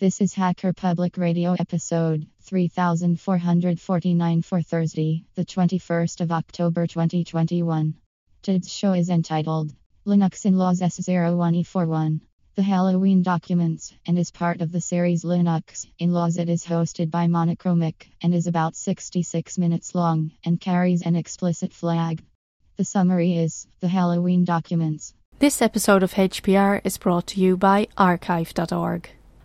This is Hacker Public Radio episode 3449 for Thursday, the 21st of October 2021. Today's show is entitled Linux in Laws S01841, the Halloween Documents, and is part of the series Linux in Laws. It is hosted by Monochromic and is about 66 minutes long and carries an explicit flag. The summary is the Halloween Documents. This episode of HPR is brought to you by archive.org.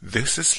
This is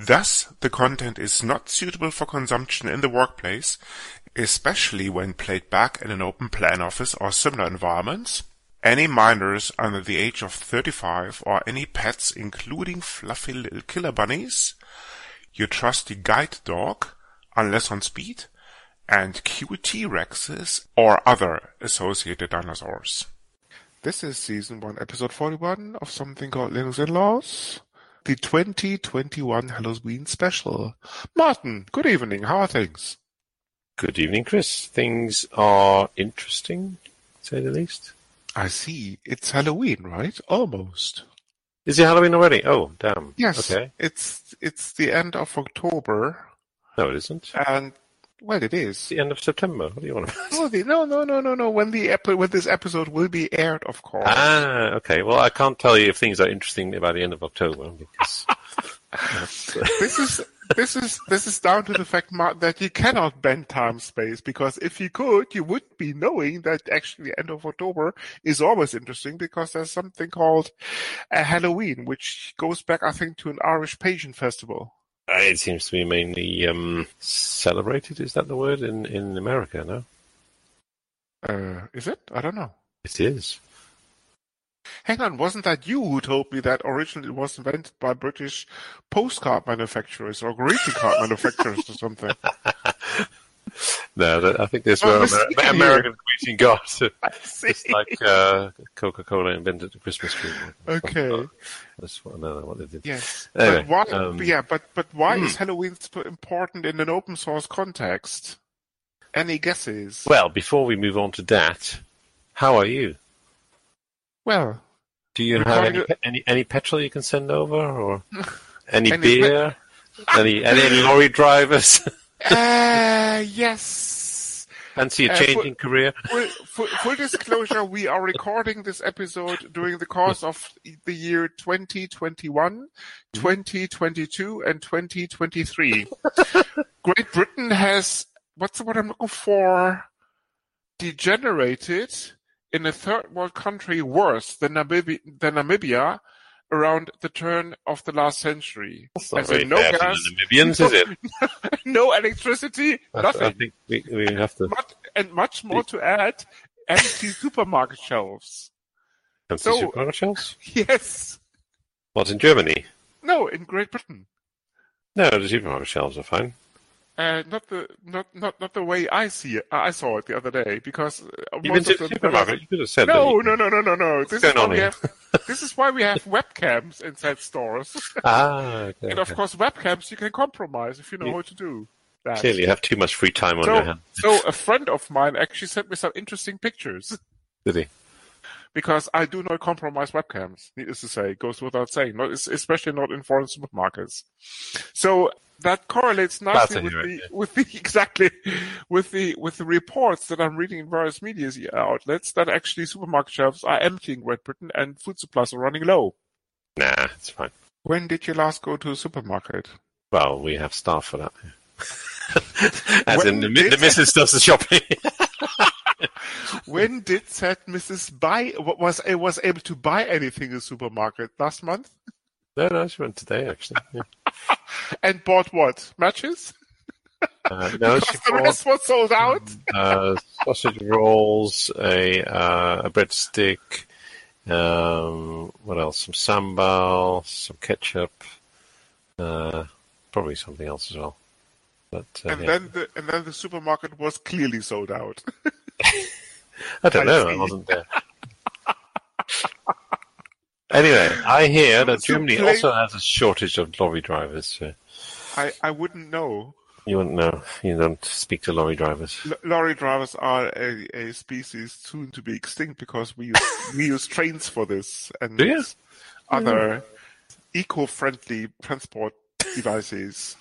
Thus, the content is not suitable for consumption in the workplace, especially when played back in an open plan office or similar environments. Any minors under the age of 35 or any pets including fluffy little killer bunnies, your trusty guide dog, unless on speed, and QT Rexes or other associated dinosaurs. This is Season 1, Episode 41 of something called Linux in Laws. The 2021 Halloween special. Martin, good evening. How are things? Good evening, Chris. Things are interesting, to say the least. I see. It's Halloween, right? Almost. Is it Halloween already? Oh, damn. Yes. Okay. It's the end of October. No, it isn't. And well, it is. It's the end of September. What do you want about? Oh, no. When this episode will be aired, of course. Ah, okay. Well, I can't tell you if things are interesting about the end of October because this is down to the fact, Mark, that you cannot bend time space, because if you could, you would be knowing that actually the end of October is always interesting because there's something called a Halloween, which goes back, I think, to an Irish pagan festival. It seems to be mainly celebrated, is that the word, in America, no? Is it? I don't know. It is. Hang on, wasn't that you who told me that originally it was invented by British postcard manufacturers or greeting card manufacturers or something? No, I think there's where American greeting cards. It's like Coca-Cola invented the Christmas tree. Okay. That's what they did. Yes. Anyway, but why, why is Halloween important in an open source context? Any guesses? Well, before we move on to that, how are you? Well, do you have any petrol you can send over, or any beer, any lorry drivers? Yes. Fancy a change in career? Full disclosure, we are recording this episode during the course of the year 2021, 2022, and 2023. Great Britain has, what's the word I'm looking for, degenerated in a third world country worse than Namibia around the turn of the last century. That's not very fair to the Namibians, is it? No electricity, nothing. I think we have to... much more to add, empty supermarket shelves. Empty supermarket shelves? Yes. What, in Germany? No, in Great Britain. No, the supermarket shelves are fine. Not the way I see it. I saw it the other day because even to the supermarket, you could have said no. This is why we have webcams inside stores. Okay, and of course, webcams you can compromise if you know how to do that. Clearly, you have too much free time on your hands. So a friend of mine actually sent me some interesting pictures. Did he? Because I do not compromise webcams, needless to say. It goes without saying, especially not in foreign supermarkets. So that correlates nicely with the reports that I'm reading in various media outlets that actually supermarket shelves are empty in Great Britain and food supplies are running low. Nah, it's fine. When did you last go to a supermarket? Well, we have staff for that. As when in the missus does the shopping. When did that Mrs. was able to buy anything in the supermarket? Last month? No, she went today, actually. Yeah. And bought what? Matches? No, because the rest was sold out? Sausage rolls, a breadstick, what else? Some sambal, some ketchup, probably something else as well. But, then the supermarket was clearly sold out. I don't know. I wasn't there. Anyway, I hear that Germany also has a shortage of lorry drivers. So. I wouldn't know. You wouldn't know. You don't speak to lorry drivers. Lorry drivers are a species soon to be extinct because we use trains for this and other eco-friendly transport devices.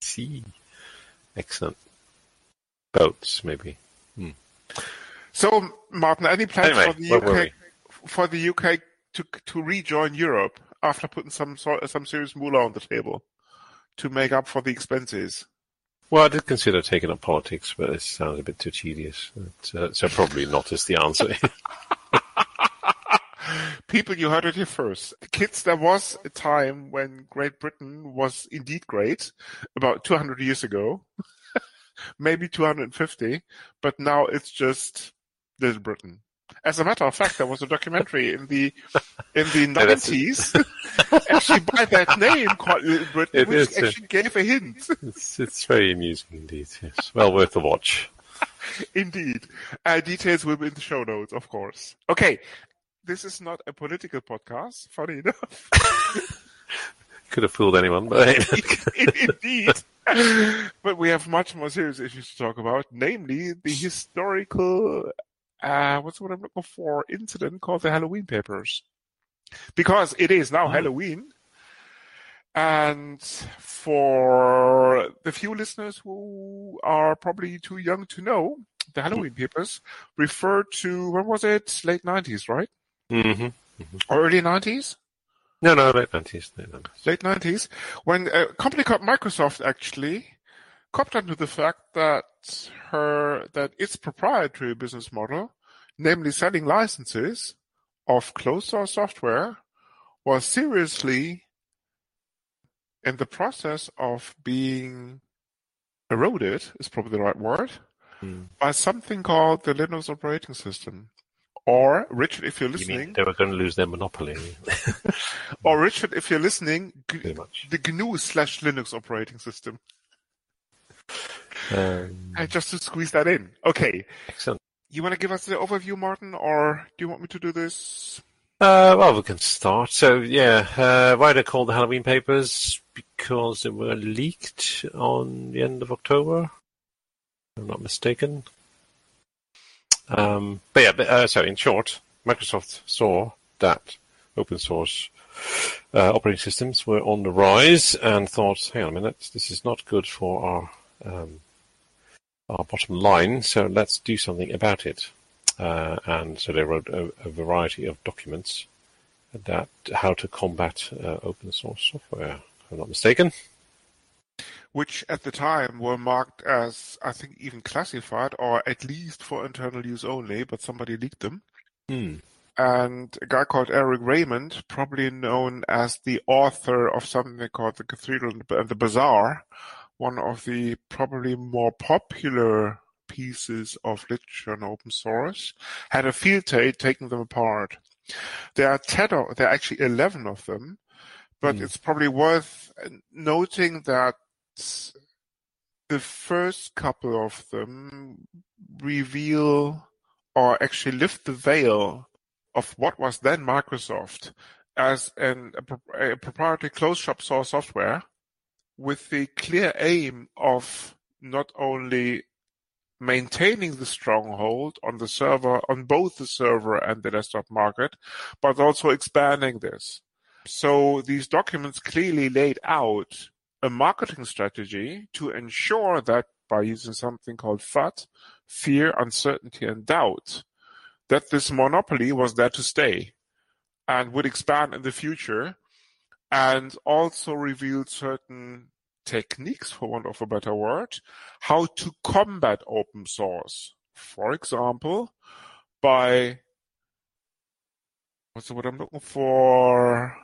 See, excellent. Boats, maybe. Hmm. So, Martin, any plans for the UK to rejoin Europe after putting some serious moolah on the table to make up for the expenses? Well, I did consider taking up politics, but it sounds a bit too tedious. So probably not is the answer. People, you heard it here first. Kids, there was a time when Great Britain was indeed great, about 200 years ago. Maybe 250, but now it's just Little Britain. As a matter of fact, there was a documentary in the 90s actually by that name called Little Britain, which gave a hint. It's very amusing indeed. Yes, well worth a watch. Indeed, details will be in the show notes, of course. Okay, this is not a political podcast. Funny enough, could have fooled anyone, but indeed. But we have much more serious issues to talk about, namely the historical, incident called the Halloween Papers. Because it is now Halloween. And for the few listeners who are probably too young to know, the Halloween Papers refer to, when was it? Late 90s, right? Mm-hmm. Mm-hmm. Or early 90s? No, late 90s. When a company called Microsoft actually copped onto the fact that its proprietary business model, namely selling licenses of closed source software, was seriously in the process of being eroded, is probably the right word, by something called the Linux operating system. Or, Richard, if you're listening... You mean they were going to lose their monopoly. Or, Richard, if you're listening, the GNU/Linux operating system. Just to squeeze that in. Okay. Excellent. You want to give us the overview, Martin, or do you want me to do this? Well, we can start. So, why they're called the Halloween Papers? Because they were leaked on the end of October, if I'm not mistaken. In short, Microsoft saw that open source operating systems were on the rise and thought, hang on a minute, this is not good for our bottom line, so let's do something about it. And so they wrote a variety of documents that how to combat open source software, if I'm not mistaken. Which at the time were marked as, I think, even classified or at least for internal use only, but somebody leaked them. Mm. And a guy called Eric Raymond, probably known as the author of something called The Cathedral and the Bazaar, one of the probably more popular pieces of literature on open source, had a field day taking them apart. There are actually 11 of them, but it's probably worth noting that the first couple of them reveal or actually lift the veil of what was then Microsoft as a proprietary closed shop source software with the clear aim of not only maintaining the stronghold on the server, on both the server and the desktop market, but also expanding this. So these documents clearly laid out a marketing strategy to ensure that by using something called FUD, fear, uncertainty, and doubt, that this monopoly was there to stay and would expand in the future, and also revealed certain techniques, for want of a better word, how to combat open source. For example, by, what's the word I'm looking for?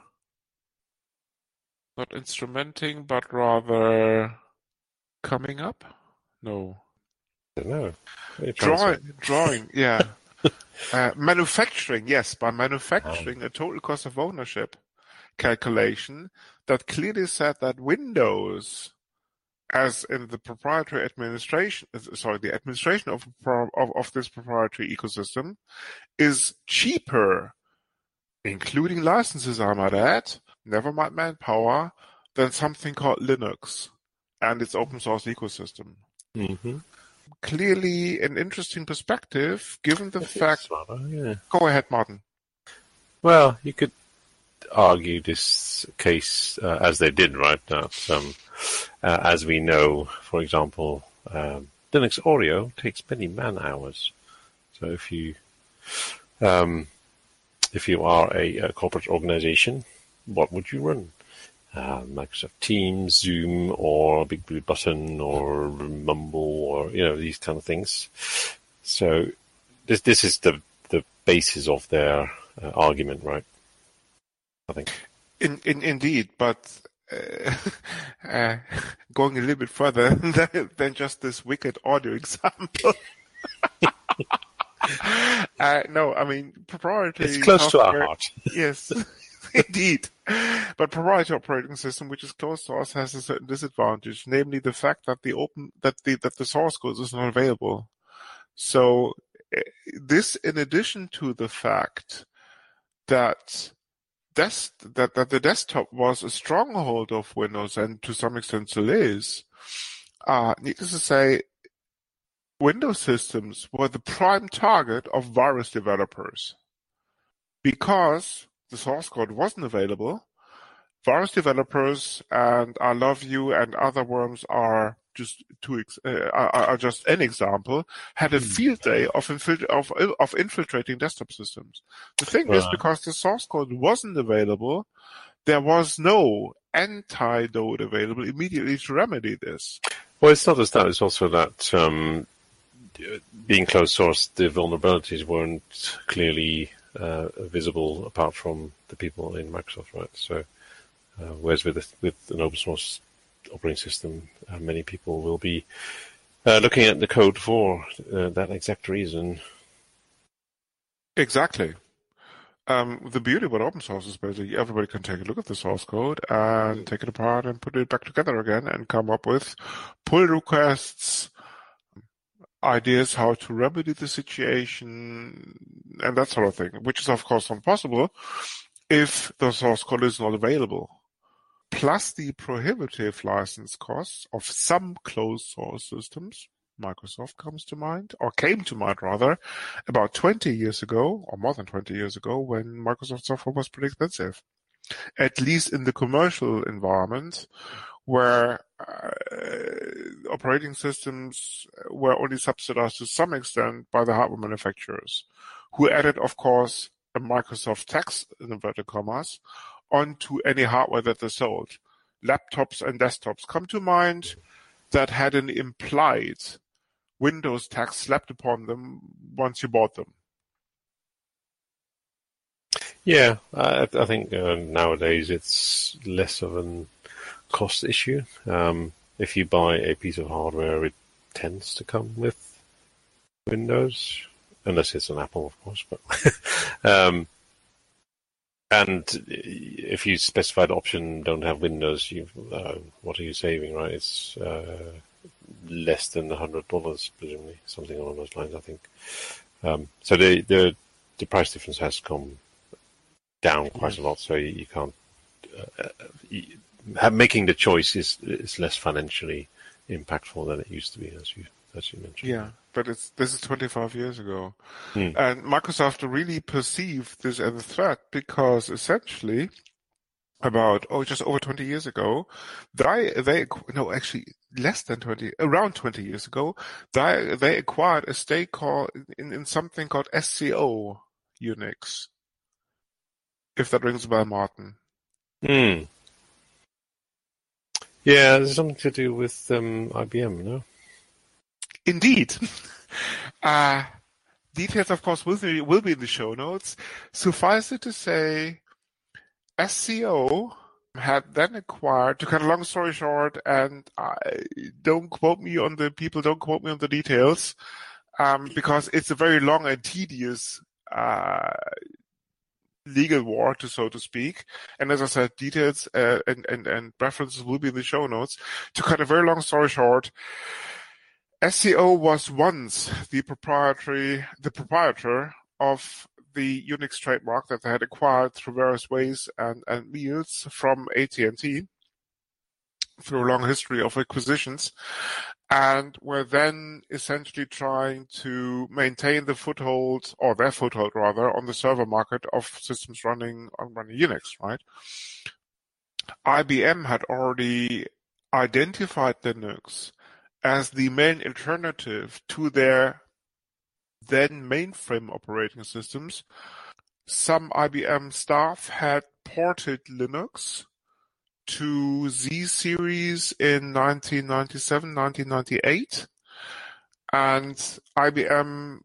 Not instrumenting, but rather coming up? No. I don't know. Drawing, yeah. Manufacturing, yes, by manufacturing a total cost of ownership calculation that clearly said that Windows, as in the proprietary administration, the administration of this proprietary ecosystem, is cheaper, including licenses, I might add, never mind manpower, than something called Linux and its open source ecosystem. Mm-hmm. Clearly an interesting perspective, given the fact... Yeah. Go ahead, Martin. Well, you could argue this case as they did, right? That, as we know, for example, Linux Oreo takes many man-hours. So if you are a corporate organization, what would you run? Microsoft Teams, Zoom, or BigBlueButton, or Mumble, or these kind of things. So this is the basis of their argument, right? I think. Indeed, but going a little bit further than just this wicked audio example. No, I mean proprietary. It's close software, to our heart. Yes. Indeed. But proprietary operating system, which is closed source, has a certain disadvantage, namely the fact that the source code is not available. So this, in addition to the fact that the desktop was a stronghold of Windows and to some extent still is, needless to say, Windows systems were the prime target of virus developers because the source code wasn't available. Virus developers and I Love You and other worms are just an example. Had a field day of infiltrating desktop systems. The thing is, because the source code wasn't available, there was no antidote available immediately to remedy this. Well, it's not just that; it's also that being closed source, the vulnerabilities weren't clearly visible apart from the people in Microsoft, right? So, whereas with an open source operating system, many people will be looking at the code for that exact reason. Exactly. The beauty about open source is basically everybody can take a look at the source code and take it apart and put it back together again and come up with pull requests, ideas how to remedy the situation, and that sort of thing, which is, of course, not possible if the source code is not available. Plus the prohibitive license costs of some closed source systems. Microsoft came to mind rather, about 20 years ago, or more than 20 years ago, when Microsoft software was pretty expensive, at least in the commercial environment, where operating systems were only subsidized to some extent by the hardware manufacturers, who added, of course, a Microsoft tax, in inverted commas, onto any hardware that they sold. Laptops and desktops come to mind that had an implied Windows tax slapped upon them once you bought them. Yeah, I think nowadays it's less of an cost issue. If you buy a piece of hardware, it tends to come with Windows, unless it's an Apple, of course. But and if you specify the option don't have Windows, what are you saving, right? It's less than $100, presumably, something along those lines, I think. So the price difference has come down quite a lot. So you can't making the choice is less financially impactful than it used to be, as you mentioned. Yeah, but this is 25 years ago, and Microsoft really perceived this as a threat because essentially, just over 20 years ago, around 20 years ago, they acquired a stake in something called SCO Unix. If that rings a bell, Martin. Hmm. Yeah, there's something to do with IBM, no? Indeed. Details, of course, will be in the show notes. Suffice it to say, SCO had then acquired, to cut a long story short, and don't quote me on the details, because it's a very long and tedious legal war, so to speak. And as I said, details and references will be in the show notes. To cut a very long story short, SCO was once the proprietor of the Unix trademark that they had acquired through various ways and means from AT&T through a long history of acquisitions, and were then essentially trying to maintain their foothold on the server market of systems running Unix, right? IBM had already identified Linux as the main alternative to their then mainframe operating systems. Some IBM staff had ported Linux to Z-Series in 1997, 1998, and IBM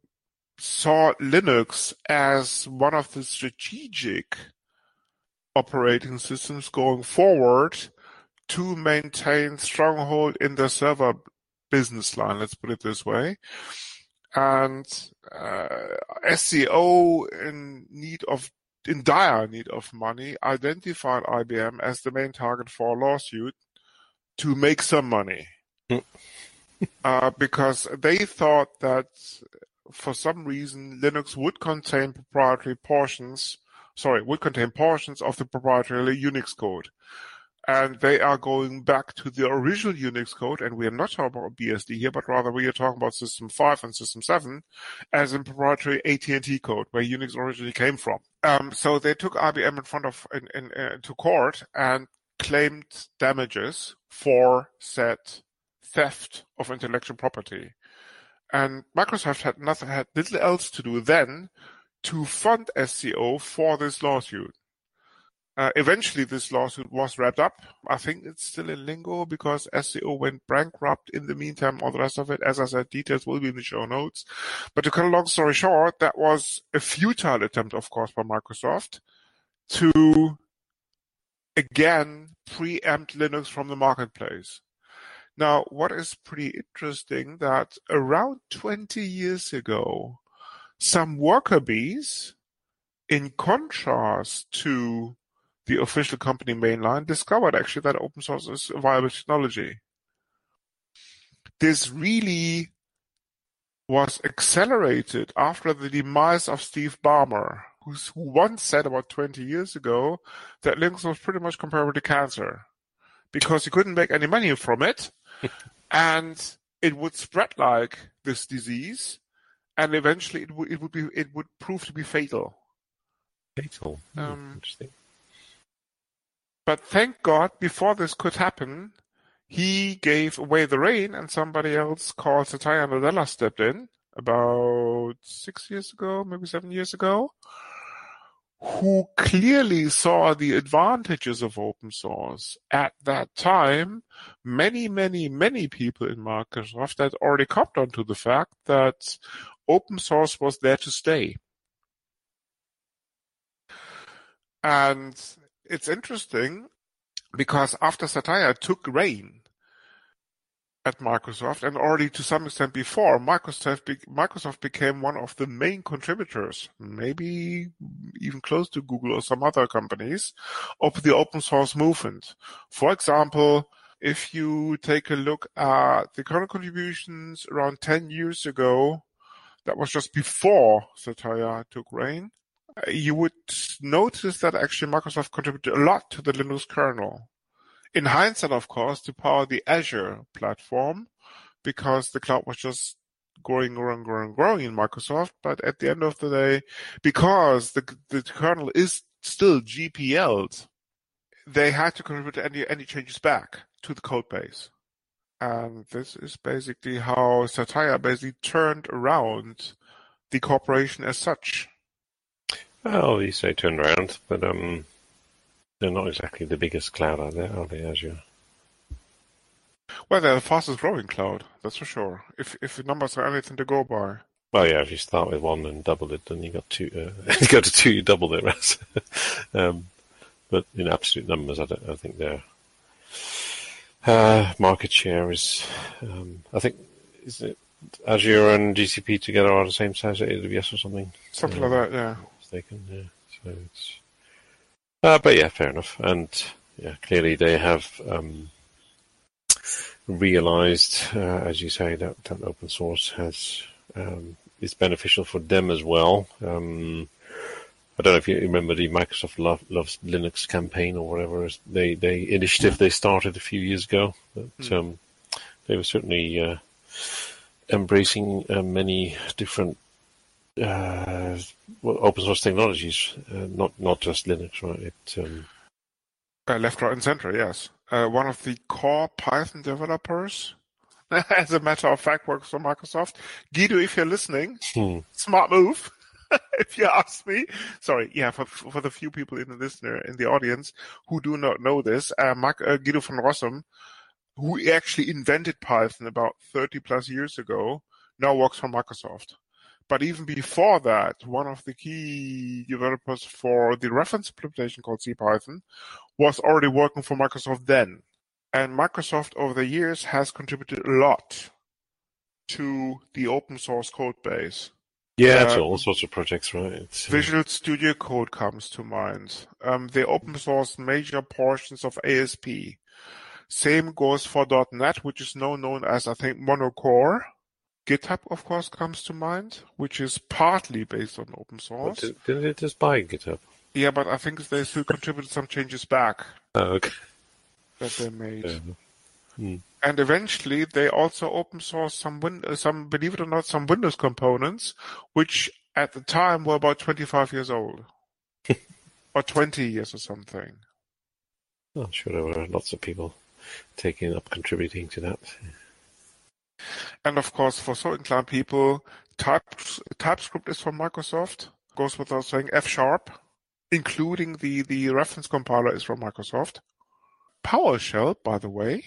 saw Linux as one of the strategic operating systems going forward to maintain stronghold in the server business line, let's put it this way. And SCO, in dire need of money, identified IBM as the main target for a lawsuit to make some money. Because they thought that for some reason Linux would contain portions of the proprietary Unix code. And they are going back to the original Unix code, and we are not talking about BSD here, but rather we are talking about System 5 and System 7 as in proprietary AT&T code, where Unix originally came from. So they took IBM to court and claimed damages for said theft of intellectual property. And Microsoft had little else to do then to fund SCO for this lawsuit. Eventually, this lawsuit was wrapped up. I think it's still in limbo because SCO went bankrupt in the meantime, all the rest of it. As I said, details will be in the show notes. But to cut a long story short, that was a futile attempt, of course, by Microsoft to, again, preempt Linux from the marketplace. Now, what is pretty interesting that around 20 years ago, some worker bees, in contrast to the official company mainline, discovered actually that open source is a viable technology. This really was accelerated after the demise of Steve Ballmer, who once said about 20 years ago that Linux was pretty much comparable to cancer because you couldn't make any money from it and it would spread like this disease, and eventually it would prove to be fatal. Fatal. Interesting. But thank God, before this could happen, he gave away the rein, and somebody else called Satya Nadella stepped in about 6 years ago, maybe 7 years ago, who clearly saw the advantages of open source. At that time, many, many, many people in Microsoft had already copped onto the fact that open source was there to stay. And it's interesting because after Satya took reign at Microsoft, and already to some extent before, Microsoft became one of the main contributors, maybe even close to Google or some other companies, of the open source movement. For example, If you take a look at the current contributions around 10 years ago, that was just before Satya took reign, you would notice that actually Microsoft contributed a lot to the Linux kernel. In hindsight, of course, to power the Azure platform, because the cloud was just growing in Microsoft. But at the end of the day, because the kernel is still GPL'd, they had to contribute any changes back to the code base. And this is basically how Satya basically turned around the corporation as such. Well, you say turned around, but they're not exactly the biggest cloud out there, are they, Azure? Well, they're the fastest growing cloud, that's for sure, if the numbers are anything to go by. Well, yeah, if you start with one and double it, then you got two, you go to two, you double it, right? But in absolute numbers, I think their market share is, I think, isn't it Azure and GCP together are the same size as AWS or something? Something like that, yeah. Mistaken, yeah. So it's, but yeah, fair enough. And yeah, clearly they have realized, as you say, that open source has is beneficial for them as well. I don't know if you remember the Microsoft Loves Linux campaign or whatever they initiative they started a few years ago. But, they were certainly embracing many different open source technologies, not just Linux, right? Left, right, and center, yes. One of the core Python developers, as a matter of fact, works for Microsoft. Guido, if you're listening, smart move. If you ask me, sorry, yeah, for the few people in the audience who do not know this, Guido van Rossum, who actually invented Python about 30 plus years ago, now works for Microsoft. But even before that, one of the key developers for the reference implementation called CPython was already working for Microsoft then. And Microsoft over the years has contributed a lot to the open source code base. Yeah, to all sorts of projects, right? Visual Studio Code comes to mind. They open source major portions of ASP. Same goes for .NET, which is now known as, I think, Monocore. GitHub, of course, comes to mind, which is partly based on open source. Well, didn't they just buy GitHub? Yeah, but I think they still contributed some changes back that they made. And eventually, they also open sourced some, believe it or not, some Windows components, which at the time were about 25 years old, or 20 years or something. I'm sure there were lots of people taking up contributing to that. And of course, for so inclined people, TypeScript is from Microsoft. Goes without saying, F#, including the reference compiler, is from Microsoft. PowerShell, by the way,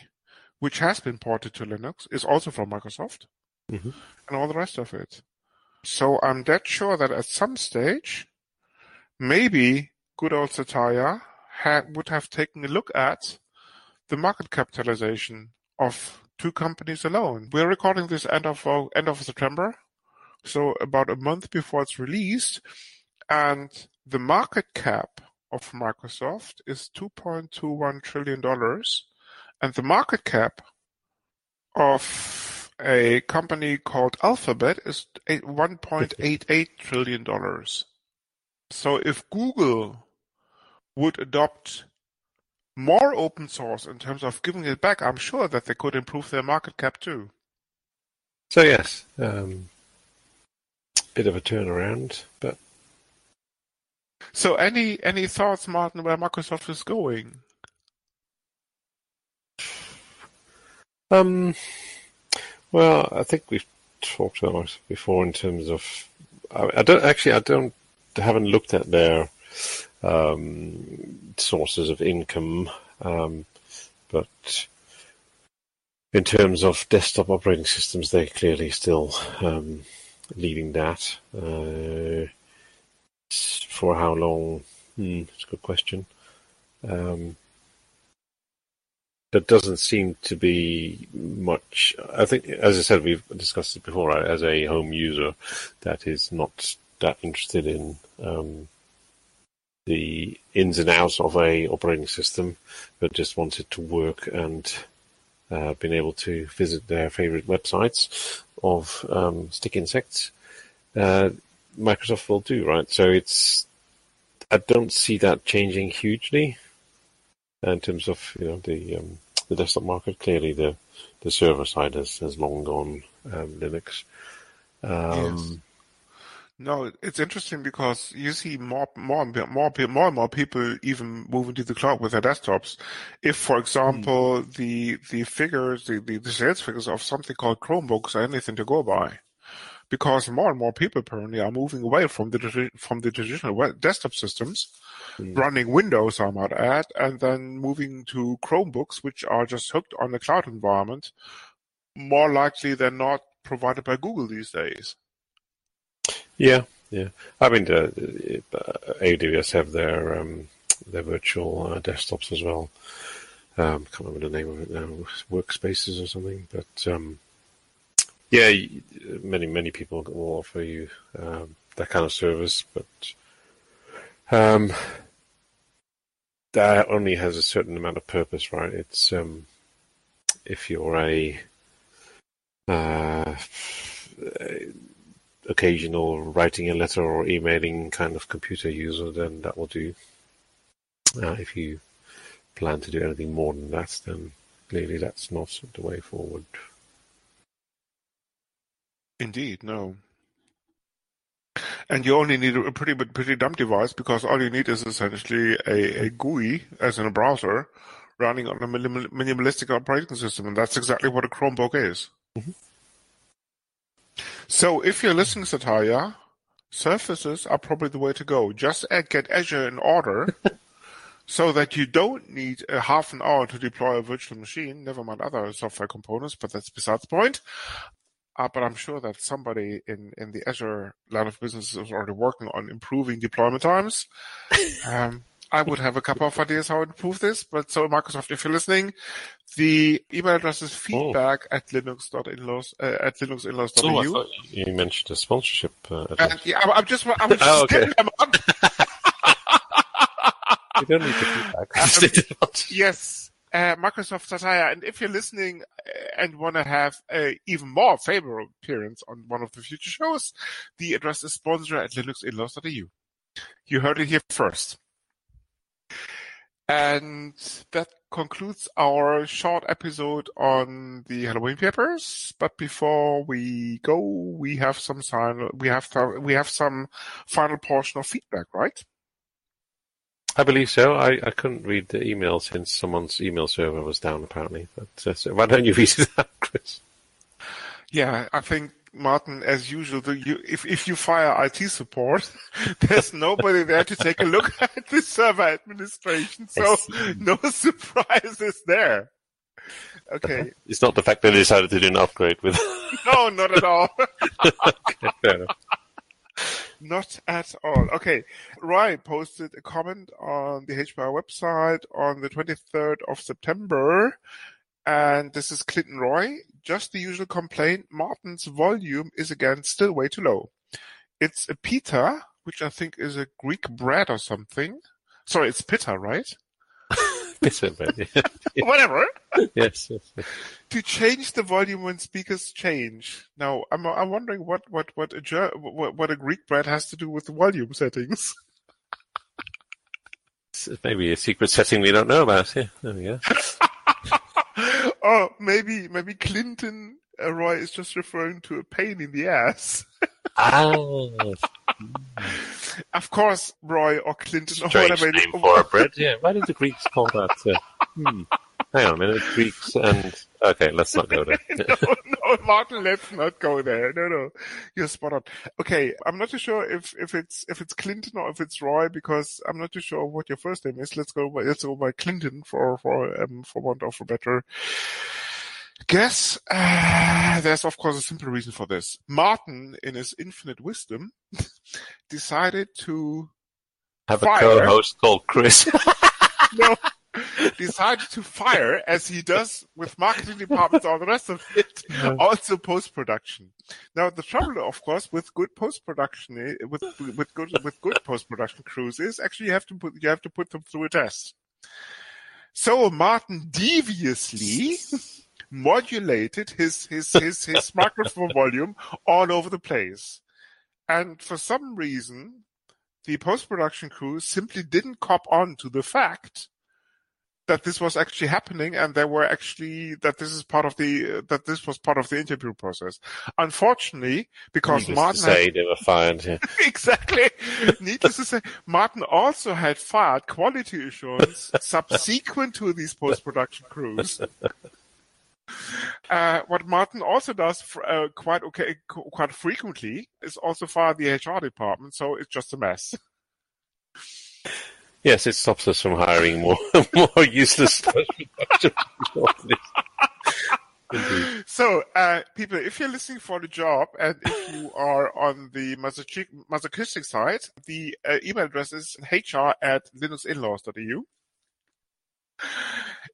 which has been ported to Linux, is also from Microsoft, and all the rest of it. So I'm dead sure that at some stage, maybe good old Satya would have taken a look at the market capitalization of two companies alone. We're recording this end of September, so about a month before it's released, and the market cap of Microsoft is $2.21 trillion, and the market cap of a company called Alphabet is $1.88 trillion. So if Google would adopt more open source in terms of giving it back, I'm sure that they could improve their market cap too. So yes, bit of a turnaround, but. So any thoughts, Martin, where Microsoft is going? Well, I think we've talked about it before in terms of. I haven't looked at their sources of income, but in terms of desktop operating systems, they're clearly still leading that. For how long? That's a good question. There doesn't seem to be much. I think, as I said, we've discussed it before. Right? As a home user, that is not that interested in the ins and outs of a operating system, but just wants it to work and been able to visit their favorite websites of stick insects, Microsoft will do, right? So it's, I don't see that changing hugely in terms of, you know, the desktop market. Clearly, the server side has long gone Linux. Yes. No, it's interesting because you see more and more people even moving to the cloud with their desktops. If, for example, the sales figures of something called Chromebooks are anything to go by, because more and more people apparently are moving away from the traditional desktop systems, running Windows, I might add, and then moving to Chromebooks, which are just hooked on the cloud environment, more likely than not provided by Google these days. Yeah. I mean, AWS have their virtual desktops as well. Can't remember the name of it now, workspaces or something. But yeah, many people will offer you that kind of service, but that only has a certain amount of purpose, right? It's if you're a occasional writing a letter or emailing kind of computer user, then that will do. If you plan to do anything more than that, then clearly that's not the way forward. Indeed, no. And you only need a pretty dumb device, because all you need is essentially a GUI as in a browser running on a minimalistic operating system, and that's exactly what a Chromebook is. Mm-hmm. So if you're listening, Satya, surfaces are probably the way to go. Just get Azure in order so that you don't need a half an hour to deploy a virtual machine, never mind other software components, but that's besides the point. But I'm sure that somebody in the Azure line of business is already working on improving deployment times. I would have a couple of ideas how to improve this, but so Microsoft, if you're listening, the email address is feedback@linuxinlaws.eu. Oh, I thought you mentioned a sponsorship. Yeah, I'm just getting them on. You don't need the feedback. Yes, Microsoft Satya, and if you're listening and want to have an even more favorable appearance on one of the future shows, the address is sponsor@linuxinlaws.eu. You heard it here first. And that concludes our short episode on the Halloween papers. But before we go, we have some final portion of feedback, right? I believe so. I couldn't read the email since someone's email server was down, apparently. But so why don't you read it out, Chris? Yeah, I think, Martin, as usual, if you fire IT support, there's nobody there to take a look at the server administration, so no surprises there. Okay. It's not the fact that they decided to do an upgrade with... No, not at all. Okay, fair enough. Not at all. Okay. Ryan posted a comment on the HPR website on the 23rd of September, and this is Clinton Roy. Just the usual complaint, Martin's volume is again still way too low. It's a pita, which I think is a Greek bread or something. Sorry, it's pita, right? Pita bread, yeah. Whatever. Yes. To change the volume when speakers change. Now, I'm wondering what a Greek bread has to do with the volume settings. Maybe a secret setting we don't know about. Yeah, there we go. Oh, maybe Clinton Roy is just referring to a pain in the ass. Of course, Roy or Clinton or whatever. Strange name for a bread. Yeah, why did the Greeks call that? Hang on a minute, Greeks and okay, let's not go there. No, Martin, let's not go there. No, you're spot on. Okay, I'm not too sure if it's Clinton or if it's Roy, because I'm not too sure what your first name is. Let's go by Clinton for want of a better guess. There's of course a simple reason for this. Martin, in his infinite wisdom, decided to have a co-host called Chris. No. Decided to fire, as he does with marketing departments, all the rest of it, also post-production. Now, the trouble, of course, with good post-production crews is actually you have to put them through a test. So Martin deviously modulated his microphone volume all over the place. And for some reason, the post-production crew simply didn't cop on to the fact that this was actually happening, and there were actually that this was part of the interview process. Unfortunately, because Martin they were fired. Yeah. Exactly. Needless to say, Martin also had fired quality assurance subsequent to these post-production crews. What Martin also does quite frequently is also fire the HR department. So it's just a mess. Yes, it stops us from hiring more useless people. So, people, if you're listening for the job and if you are on the masochistic side, the email address is hr@linuxinlaws.eu.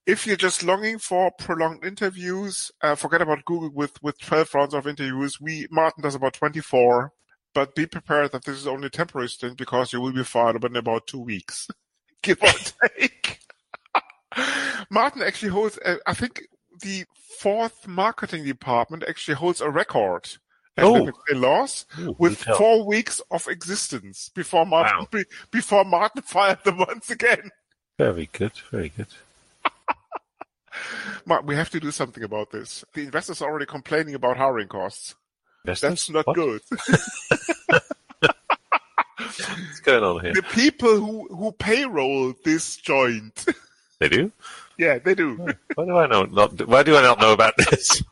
If you're just longing for prolonged interviews, forget about Google with 12 rounds of interviews. Martin does about 24, but be prepared that this is only a temporary stint because you will be fired in about 2 weeks. Give or take. Martin actually holds, I think the 4th marketing department actually holds a record at Linux in Laws with 4 weeks of existence before Martin, before Martin fired them once again. Very good. Very good. Martin, we have to do something about this. The investors are already complaining about hiring costs. Investors? That's not good. What's going on here? The people who payroll this joint. They do? Yeah, they do. Why do I not know about this?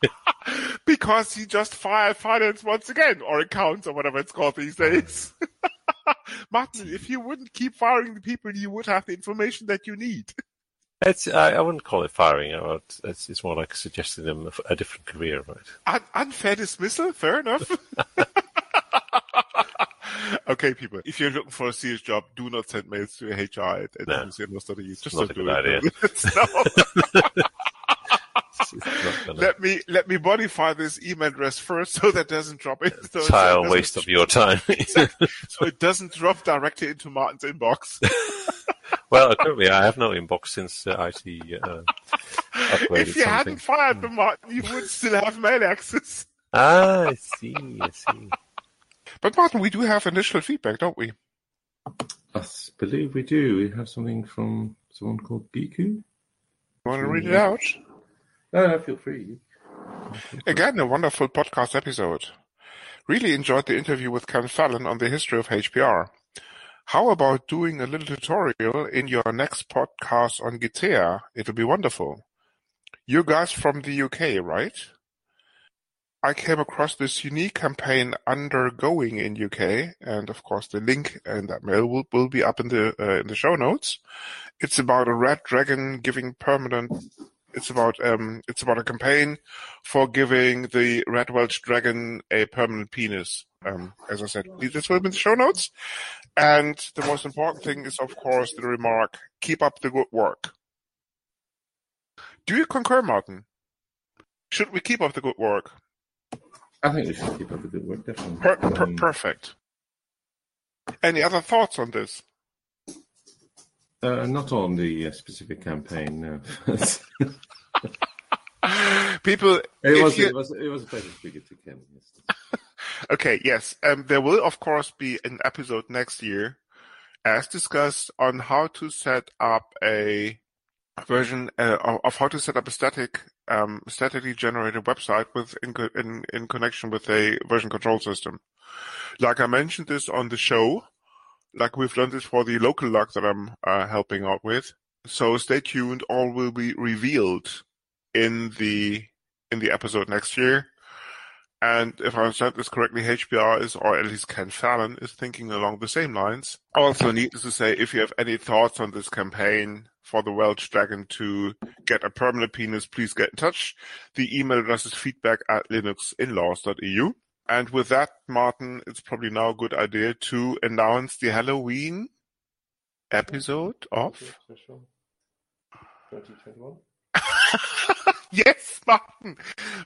Because he just fired finance once again, or accounts, or whatever it's called these days. Martin, if you wouldn't keep firing the people, you would have the information that you need. I wouldn't call it firing. It's more like suggesting them a different career, right? Unfair dismissal, fair enough. Okay, people, if you're looking for a serious job, do not send mails to HR at linuxinlaws.eu. Just not a good idea. Let me modify this email address first so that doesn't drop in. So entire waste of your time. Exactly. So it doesn't drop directly into Martin's inbox. Well, currently I have no inbox since IT upgraded. If you hadn't fired them, Martin, you would still have mail access. Ah, I see. But Martin, we do have initial feedback, don't we? I believe we do. We have something from someone called Biku. You want to read it out? No, feel free. Again, a wonderful podcast episode. Really enjoyed the interview with Ken Fallon on the history of HPR. How about doing a little tutorial in your next podcast on Gitea? It'll be wonderful. You guys from the UK, right? I came across this unique campaign undergoing in UK, and of course the link and that mail will be up in the show notes. It's about a red dragon giving permanent. It's about a campaign for giving the red Welsh dragon a permanent penis. As I said, this will be in the show notes. And the most important thing is, of course, the remark, keep up the good work. Do you concur, Martin? Should we keep up the good work? I think we should keep up the good work, definitely. Perfect. Any other thoughts on this? Not on the specific campaign, no. People, it was a pleasure speaking to Ken. Okay, yes. There will, of course, be an episode next year, as discussed, on how to set up a version of how to set up a statically generated website in connection with a version control system. Like I mentioned this on the show, like we've done this for the local log that I'm helping out with. So stay tuned. All will be revealed in the episode next year. And if I understand this correctly, HPR is, or at least Ken Fallon, is thinking along the same lines. Also, needless to say, if you have any thoughts on this campaign for the Welsh Dragon to get a permanent penis, please get in touch. The email address is feedback@linuxinlaws.eu. And with that, Martin, it's probably now a good idea to announce the Halloween episode of 2021. Yes, Martin.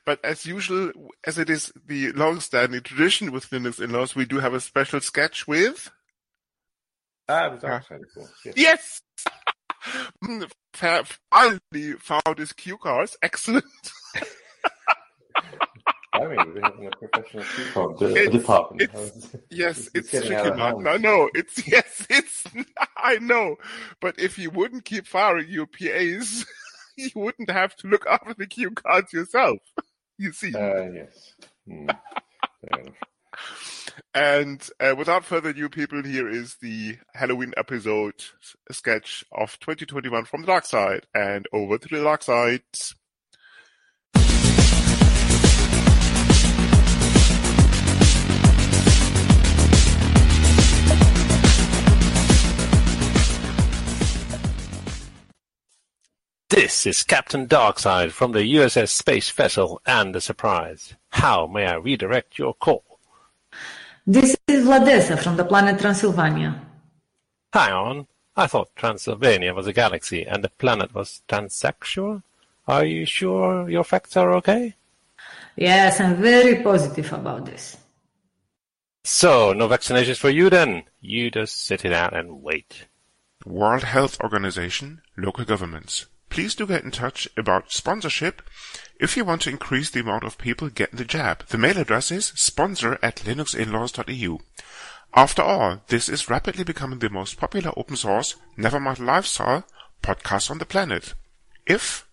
But as usual, as it is the long-standing tradition with Linux in Laws, we do have a special sketch with. Yes. Finally found his cue cards. Excellent. I mean, we have a professional people, department. Yes, it's tricky, man. I know. But if you wouldn't keep firing your PAs, you wouldn't have to look after the cue cards yourself. You see? Yes. Fair enough. And without further ado, people, here is the Halloween episode sketch of 2021 from the dark side. And over to the dark side. This is Captain Darkside from the USS Space Vessel and the Surprise. How may I redirect your call? This is Vladesa from the planet Transylvania. Hang on. I thought Transylvania was a galaxy and the planet was transsexual. Are you sure your facts are okay? Yes, I'm very positive about this. So, no vaccinations for you then. You just sit it out and wait. World Health Organization, local governments. Please do get in touch about sponsorship if you want to increase the amount of people getting the jab. The mail address is sponsor@linuxinlaws.eu. After all, this is rapidly becoming the most popular open source, never mind lifestyle, podcast on the planet. If,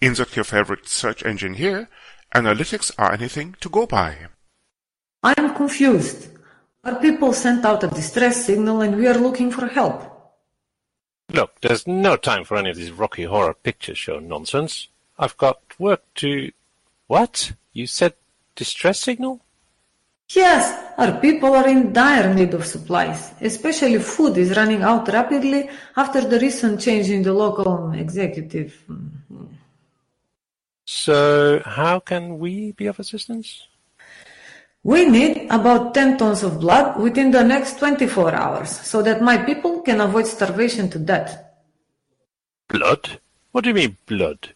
insert your favorite search engine here, analytics are anything to go by. I am confused. Our people sent out a distress signal and we are looking for help. Look, there's no time for any of this Rocky Horror Picture Show nonsense. I've got work to... What? You said distress signal? Yes, our people are in dire need of supplies. Especially food is running out rapidly after the recent change in the local executive. So, how can we be of assistance? We need about 10 tons of blood within the next 24 hours, so that my people can avoid starvation to death. Blood? What do you mean, blood?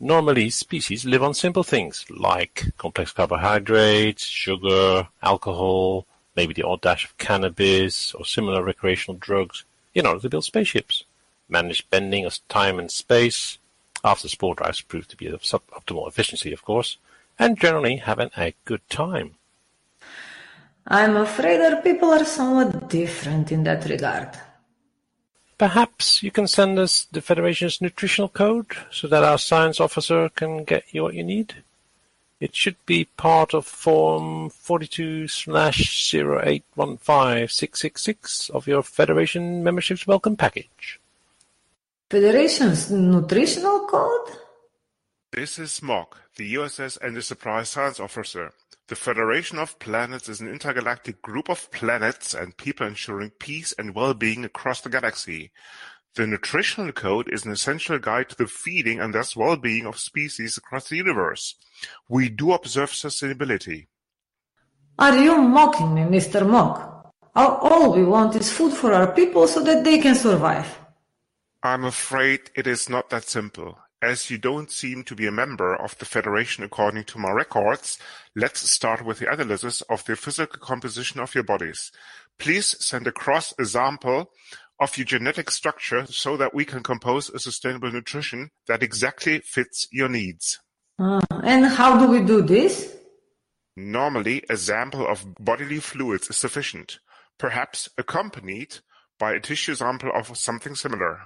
Normally, species live on simple things, like complex carbohydrates, sugar, alcohol, maybe the odd dash of cannabis, or similar recreational drugs, in order to build spaceships, manage bending of time and space, after spore drives prove to be of suboptimal efficiency, of course, and generally having a good time. I'm afraid our people are somewhat different in that regard. Perhaps you can send us the Federation's nutritional code so that our science officer can get you what you need. It should be part of Form 42/0815666 of your Federation membership's welcome package. Federation's nutritional code? This is Smog, the USS and the Surprise Science Officer. The Federation of Planets is an intergalactic group of planets and people ensuring peace and well-being across the galaxy. The nutritional code is an essential guide to the feeding and thus well-being of species across the universe. We do observe sustainability. Are you mocking me, Mr. Mock? All we want is food for our people so that they can survive. I'm afraid it is not that simple. As you don't seem to be a member of the Federation according to my records, let's start with the analysis of the physical composition of your bodies. Please send across a sample of your genetic structure so that we can compose a sustainable nutrition that exactly fits your needs. And how do we do this? Normally, a sample of bodily fluids is sufficient, perhaps accompanied by a tissue sample of something similar.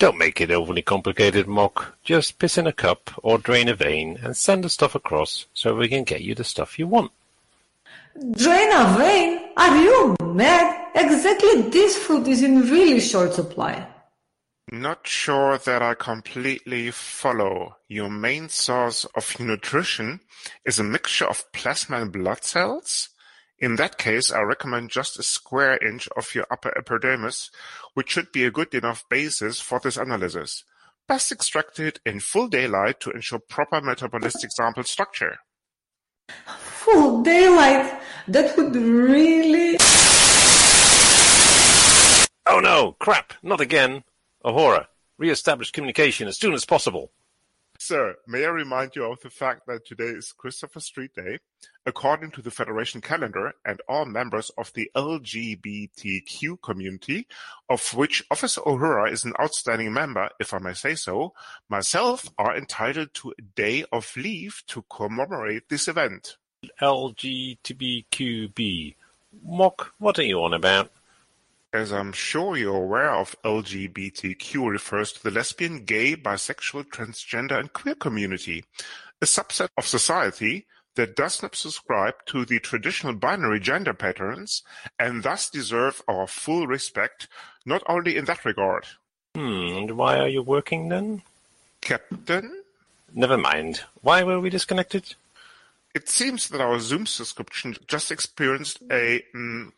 Don't make it overly complicated, Mock. Just piss in a cup or drain a vein and send the stuff across so we can get you the stuff you want. Drain a vein? Are you mad? Exactly this food is in really short supply. Not sure that I completely follow. Your main source of nutrition is a mixture of plasma and blood cells? In that case, I recommend just a square inch of your upper epidermis, which should be a good enough basis for this analysis. Best extracted in full daylight to ensure proper metabolistic sample structure. Full daylight? That would really... Oh no, crap, not again. Uhura, re-establish communication as soon as possible. Sir, may I remind you of the fact that today is Christopher Street Day, according to the Federation calendar, and all members of the LGBTQ community, of which Officer Uhura is an outstanding member, if I may say so, myself, are entitled to a day of leave to commemorate this event. LGBTQB. Mock, what are you on about? As I'm sure you're aware of, LGBTQ refers to the lesbian, gay, bisexual, transgender and queer community, a subset of society that does not subscribe to the traditional binary gender patterns and thus deserve our full respect, not only in that regard. And why are you working then? Captain? Never mind. Why were we disconnected? It seems that our Zoom subscription just experienced a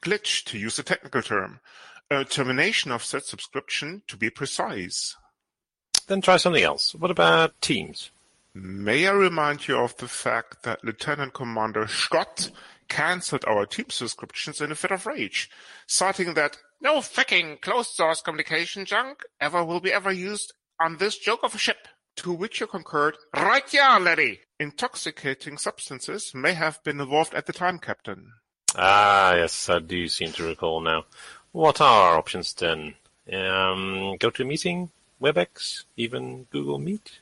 glitch, to use a technical term. A termination of said subscription, to be precise. Then try something else. What about Teams? May I remind you of the fact that Lieutenant Commander Scott cancelled our Teams subscriptions in a fit of rage, citing that no fricking closed-source communication junk ever will be ever used on this joke of a ship. To which you concurred, right yeah, laddie. Intoxicating substances may have been involved at the time, Captain. Ah, yes, I do seem to recall now. What are our options then? GoToMeeting, WebEx, even Google Meet?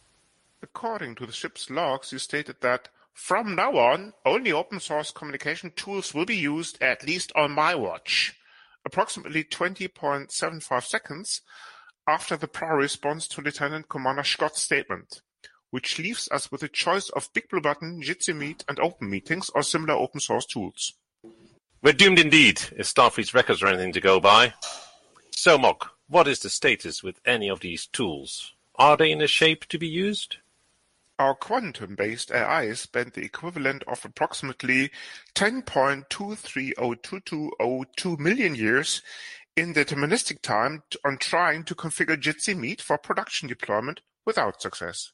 According to the ship's logs, you stated that, from now on, only open-source communication tools will be used, at least on my watch. Approximately 20.75 seconds after the prior response to Lieutenant Commander Scott's statement, which leaves us with a choice of BigBlueButton, Jitsi Meet, and Open Meetings, or similar open-source tools. We're doomed indeed, if Starfleet's records are anything to go by. So, Mock, what is the status with any of these tools? Are they in a shape to be used? Our quantum-based AI spent the equivalent of approximately 10.230222 million years in deterministic time on trying to configure Jitsi Meet for production deployment without success.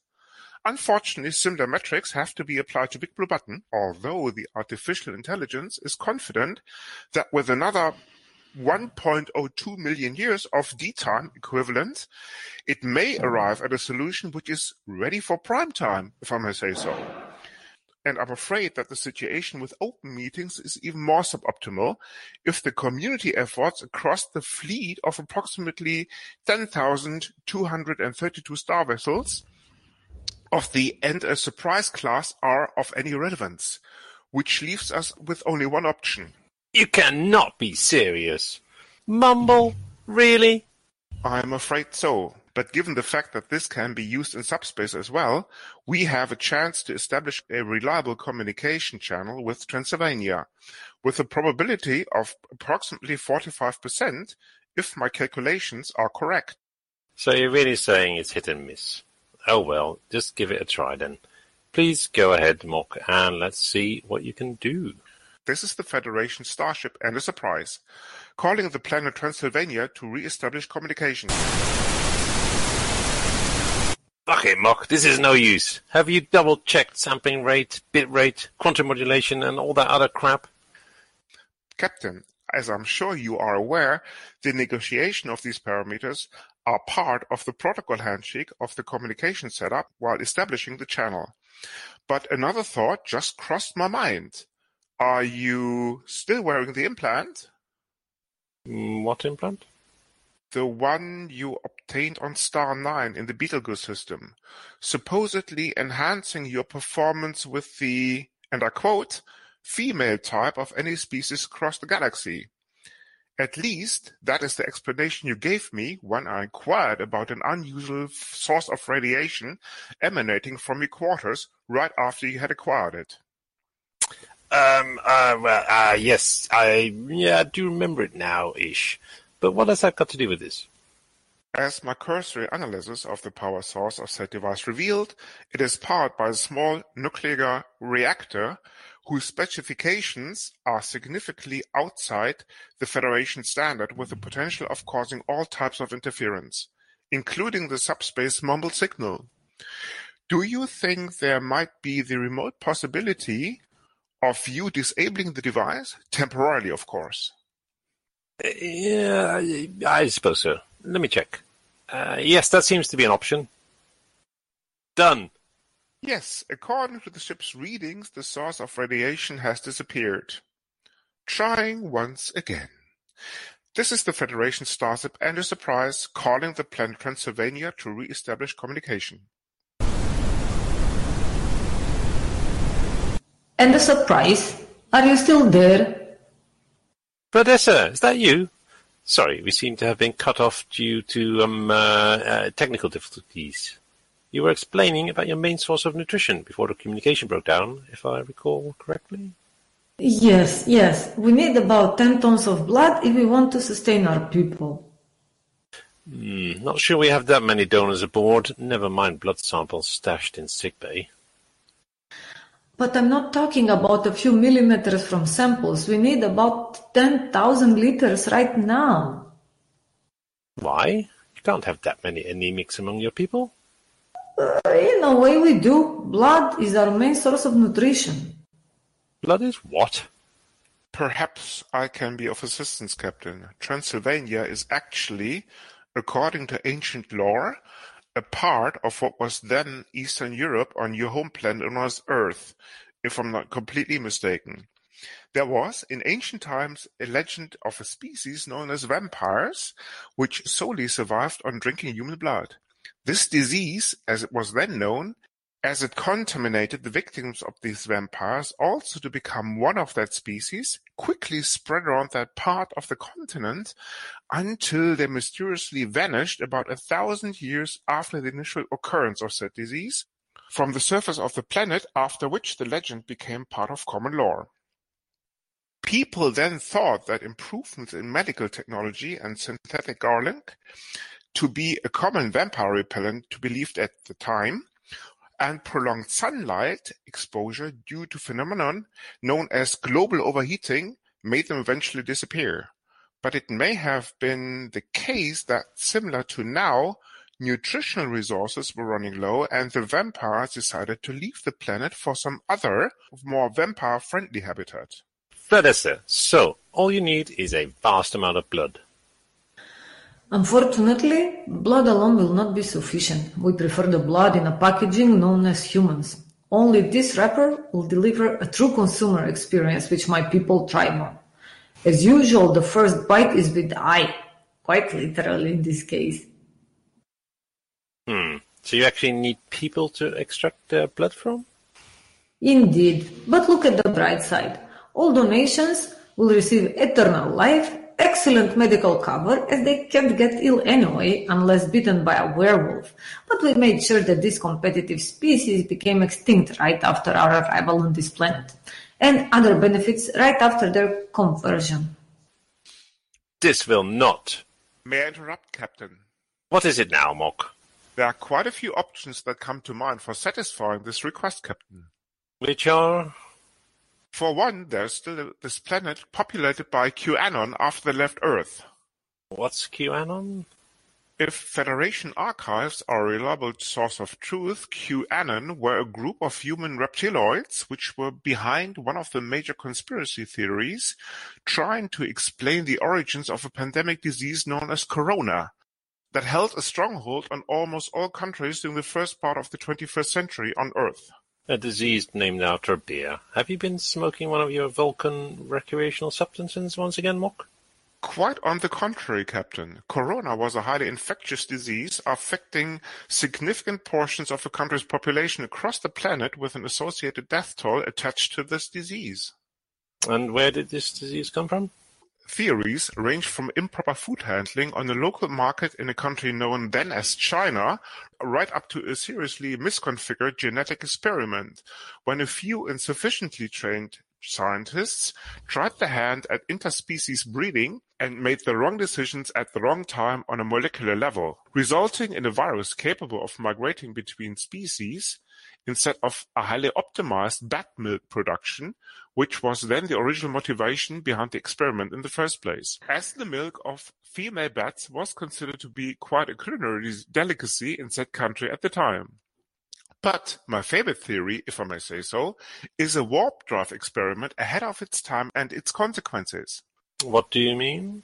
Unfortunately, similar metrics have to be applied to BigBlueButton, although the artificial intelligence is confident that with another 1.02 million years of D-time equivalent, it may arrive at a solution which is ready for prime time, if I may say so. And I'm afraid that the situation with Open Meetings is even more suboptimal if the community efforts across the fleet of approximately 10,232 star vessels of the End a Surprise class are of any relevance, which leaves us with only one option. You cannot be serious. Mumble? Really? I'm afraid so. But given the fact that this can be used in subspace as well, we have a chance to establish a reliable communication channel with Transylvania, with a probability of approximately 45%, if my calculations are correct. So you're really saying it's hit and miss. Oh well, just give it a try then. Please go ahead, Mock, and let's see what you can do. This is the Federation starship and a surprise, calling the planet Transylvania to re-establish communication. Fuck it, Mock, this is no use. Have you double-checked sampling rate, bit rate, quantum modulation, and all that other crap? Captain, as I'm sure you are aware, the negotiation of these parameters are part of the protocol handshake of the communication setup while establishing the channel. But another thought just crossed my mind. Are you still wearing the implant? What implant? The one you obtained on Star 9 in the Betelgeuse system, supposedly enhancing your performance with the, and I quote, female type of any species across the galaxy. At least, that is the explanation you gave me when I inquired about an unusual source of radiation emanating from your quarters right after you had acquired it. Yes, I do remember it now-ish. But what has that got to do with this? As my cursory analysis of the power source of said device revealed, it is powered by a small nuclear reactor whose specifications are significantly outside the Federation standard, with the potential of causing all types of interference, including the subspace mumble signal. Do you think there might be the remote possibility of you disabling the device? Temporarily, of course. Yeah, I suppose so. Let me check. Yes, that seems to be an option. Done. Yes, according to the ship's readings, the source of radiation has disappeared. Trying once again. This is the Federation starship Enterprise calling the planet Transylvania to re-establish communication. Enterprise, are you still there? Professor, is that you? Sorry, we seem to have been cut off due to technical difficulties. You were explaining about your main source of nutrition before the communication broke down, if I recall correctly. Yes. We need about 10 tons of blood if we want to sustain our people. Not sure we have that many donors aboard, never mind blood samples stashed in sickbay. But I'm not talking about a few millimeters from samples. We need about 10,000 liters right now. Why? You can't have that many anemics among your people. In a way we do. Blood is our main source of nutrition. Blood is what? Perhaps I can be of assistance, Captain. Transylvania is actually, according to ancient lore, a part of what was then Eastern Europe on your home planet on Earth, if I'm not completely mistaken. There was, in ancient times, a legend of a species known as vampires, which solely survived on drinking human blood. This disease, as it was then known, as it contaminated the victims of these vampires, also to become one of that species, quickly spread around that part of the continent until they mysteriously vanished about 1,000 years after the initial occurrence of said disease from the surface of the planet, after which the legend became part of common lore. People then thought that improvements in medical technology and synthetic garlic to be a common vampire repellent to be believed at the time, and prolonged sunlight exposure due to phenomenon known as global overheating made them eventually disappear. But it may have been the case that, similar to now, nutritional resources were running low and the vampires decided to leave the planet for some other, more vampire-friendly habitat. Fredessa, so all you need is a vast amount of blood. Unfortunately, blood alone will not be sufficient. We prefer the blood in a packaging known as humans. Only this wrapper will deliver a true consumer experience, which my people thrive on. As usual, the first bite is with the eye, quite literally in this case. So you actually need people to extract their blood from? Indeed, but look at the bright side. All donations will receive eternal life, excellent medical cover, as they can't get ill anyway unless bitten by a werewolf, but we made sure that this competitive species became extinct right after our arrival on this planet, and other benefits right after their conversion. This will not... May I interrupt, Captain? What is it now, Mok? There are quite a few options that come to mind for satisfying this request, Captain. Which are... For one, there's still this planet populated by QAnon after they left Earth. What's QAnon? If Federation archives are a reliable source of truth, QAnon were a group of human reptiloids which were behind one of the major conspiracy theories trying to explain the origins of a pandemic disease known as Corona that held a stronghold on almost all countries during the first part of the 21st century on Earth. A disease named after beer. Have you been smoking one of your Vulcan recreational substances once again, Mok? Quite on the contrary, Captain. Corona was a highly infectious disease affecting significant portions of a country's population across the planet with an associated death toll attached to this disease. And where did this disease come from? Theories range from improper food handling on the local market in a country known then as China, right up to a seriously misconfigured genetic experiment, when a few insufficiently trained scientists tried their hand at interspecies breeding and made the wrong decisions at the wrong time on a molecular level, resulting in a virus capable of migrating between species instead of a highly optimized bat milk production, which was then the original motivation behind the experiment in the first place. As the milk of female bats was considered to be quite a culinary delicacy in that country at the time. But my favorite theory, if I may say so, is a warp drive experiment ahead of its time and its consequences. What do you mean?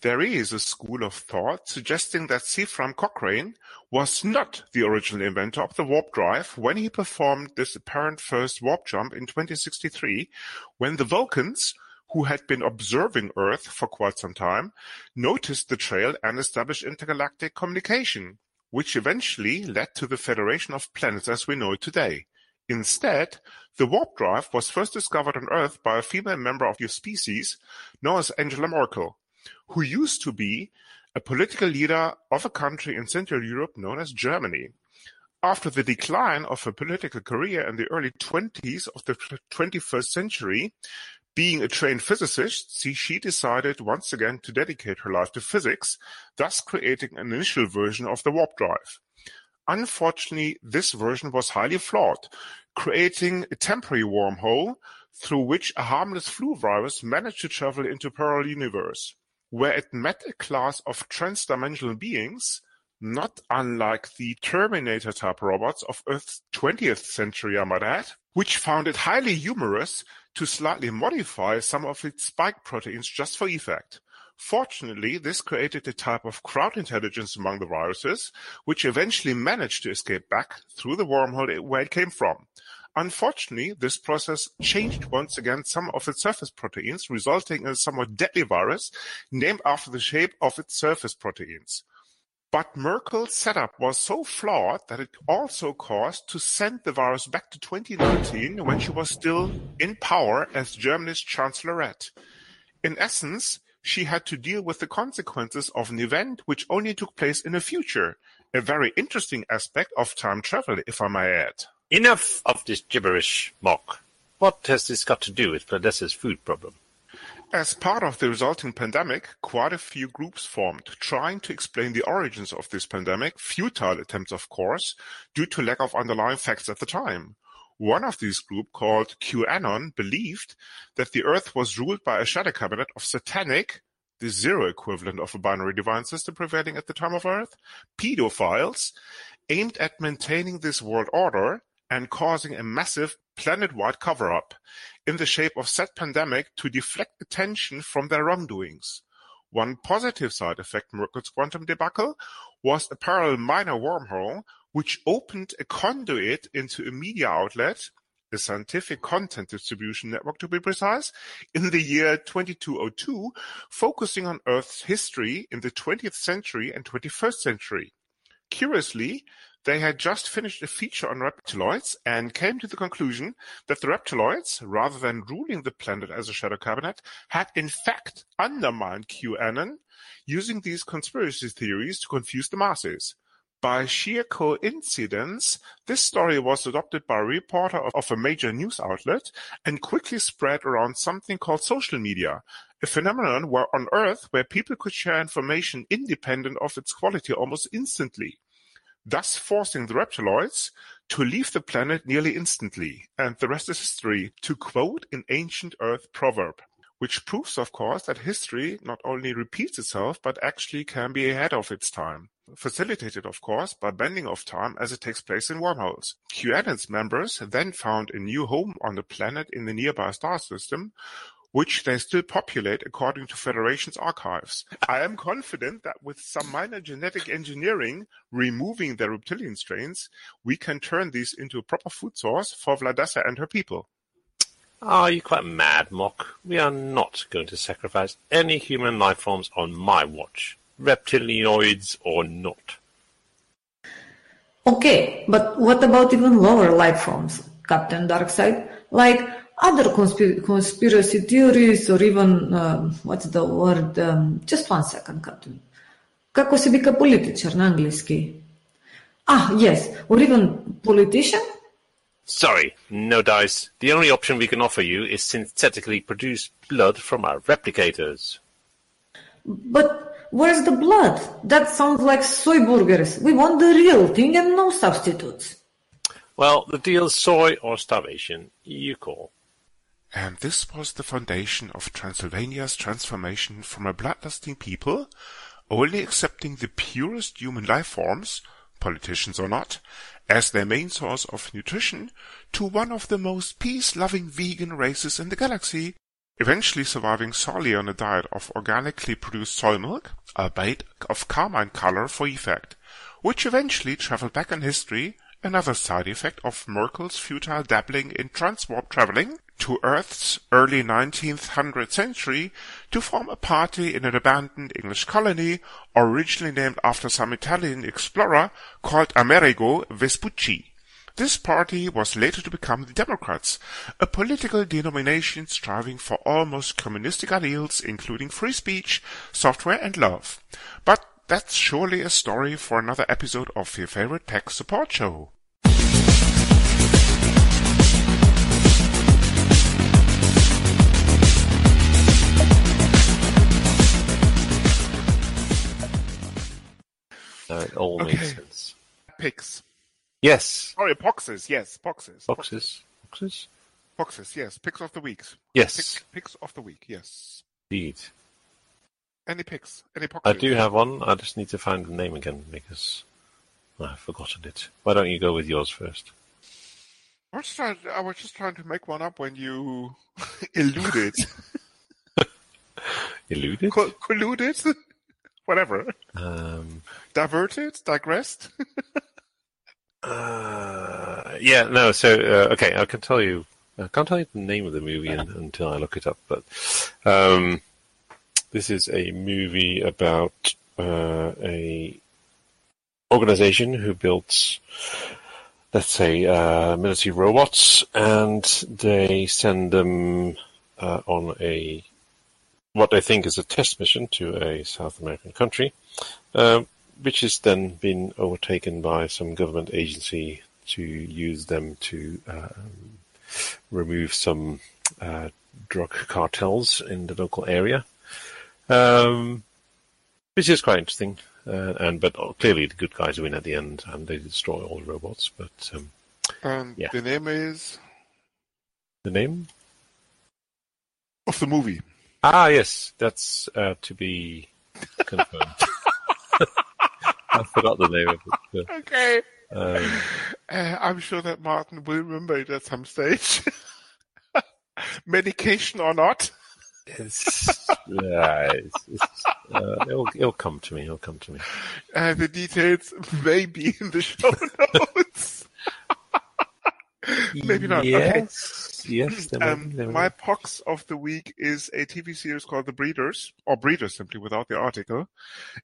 There is a school of thought suggesting that Sephram Cochrane was not the original inventor of the warp drive when he performed this apparent first warp jump in 2063, when the Vulcans, who had been observing Earth for quite some time, noticed the trail and established intergalactic communication, which eventually led to the Federation of Planets as we know it today. Instead, the warp drive was first discovered on Earth by a female member of your species, known as Angela Merkel, who used to be a political leader of a country in Central Europe known as Germany. After the decline of her political career in the early 20s of the 21st century, being a trained physicist, she decided once again to dedicate her life to physics, thus creating an initial version of the warp drive. Unfortunately, this version was highly flawed, creating a temporary wormhole through which a harmless flu virus managed to travel into a parallel universe, where it met a class of trans-dimensional beings, not unlike the Terminator-type robots of Earth's 20th century, I might add, which found it highly humorous to slightly modify some of its spike proteins just for effect. Fortunately, this created a type of crowd intelligence among the viruses, which eventually managed to escape back through the wormhole where it came from. Unfortunately, this process changed once again some of its surface proteins, resulting in a somewhat deadly virus named after the shape of its surface proteins. But Merkel's setup was so flawed that it also caused to send the virus back to 2019 when she was still in power as Germany's chancellorette. In essence, she had to deal with the consequences of an event which only took place in the future, a very interesting aspect of time travel, if I may add. Enough of this gibberish, Mock. What has this got to do with Plandessa's food problem? As part of the resulting pandemic, quite a few groups formed, trying to explain the origins of this pandemic, futile attempts of course, due to lack of underlying facts at the time. One of these groups, called QAnon, believed that the Earth was ruled by a shadow cabinet of satanic, the zero equivalent of a binary divine system prevailing at the time of Earth, pedophiles, aimed at maintaining this world order and causing a massive planet-wide cover-up in the shape of said pandemic to deflect attention from their wrongdoings. One positive side effect Merkel's quantum debacle was a parallel minor wormhole which opened a conduit into a media outlet, a scientific content distribution network to be precise, in the year 2202, focusing on Earth's history in the 20th century and 21st century. Curiously, they had just finished a feature on reptiloids and came to the conclusion that the reptiloids, rather than ruling the planet as a shadow cabinet, had in fact undermined QAnon, using these conspiracy theories to confuse the masses. By sheer coincidence, this story was adopted by a reporter of a major news outlet and quickly spread around something called social media, a phenomenon where on Earth where people could share information independent of its quality almost instantly, thus forcing the reptiloids to leave the planet nearly instantly, and the rest is history, to quote an ancient Earth proverb, which proves, of course, that history not only repeats itself, but actually can be ahead of its time, facilitated, of course, by bending of time as it takes place in wormholes. QAnon's members then found a new home on the planet in the nearby star system, which they still populate according to Federation's archives. I am confident that with some minor genetic engineering, removing their reptilian strains, we can turn these into a proper food source for Vladessa and her people. Are you quite mad, Mock? We are not going to sacrifice any human life forms on my watch, reptilioids or not. Okay, but what about even lower life forms, Captain Darkseid? Like other conspiracy theories, or even, what's the word, just one second, Captain. Kako se bi ka političar na anglijski? Ah, yes, or even politician? Sorry, no dice. The only option we can offer you is synthetically produced blood from our replicators. But where's the blood? That sounds like soy burgers. We want the real thing and no substitutes. Well, the deal's soy or starvation, you call. And this was the foundation of Transylvania's transformation from a bloodlusting people, only accepting the purest human life forms, politicians or not, as their main source of nutrition, to one of the most peace-loving vegan races in the galaxy, eventually surviving solely on a diet of organically produced soy milk, albeit of carmine color for effect, which eventually traveled back in history, another side effect of Merkel's futile dabbling in transwarp traveling, to Earth's early 19th century to form a party in an abandoned English colony, originally named after some Italian explorer called Amerigo Vespucci. This party was later to become the Democrats, a political denomination striving for almost communistic ideals including free speech, software and love. But that's surely a story for another episode of your favorite tech support show. No, it all makes sense. Pigs. Yes. Sorry, boxes. Yes, boxes. Boxes. Boxes. Boxes. Yes. Picks of the weeks. Yes. Picks of the week. Yes. Indeed. Any picks? Any boxes? I do have one. I just need to find the name again because I've forgotten it. Why don't you go with yours first? I was just trying to make one up when you eluded. Eluded? Colluded? Whatever. Diverted? Digressed? Okay, I can tell you. I can't tell you the name of the movie until I look it up. But this is a movie about a organization who built, let's say, military robots, and they send them on a what they think is a test mission to a South American country. Which has then been overtaken by some government agency to use them to remove some drug cartels in the local area, which is quite interesting. But clearly the good guys win at the end, and they destroy all the robots. But yeah. The name is the name of the movie. Ah, yes, that's to be confirmed. I forgot the name of it. But, okay. I'm sure that Martin will remember it at some stage. Medication or not. It'll come to me. The details may be in the show notes. Maybe not. Yes. Okay. Yes. My pox of the week is a TV series called The Breeders, or Breeders simply without the article.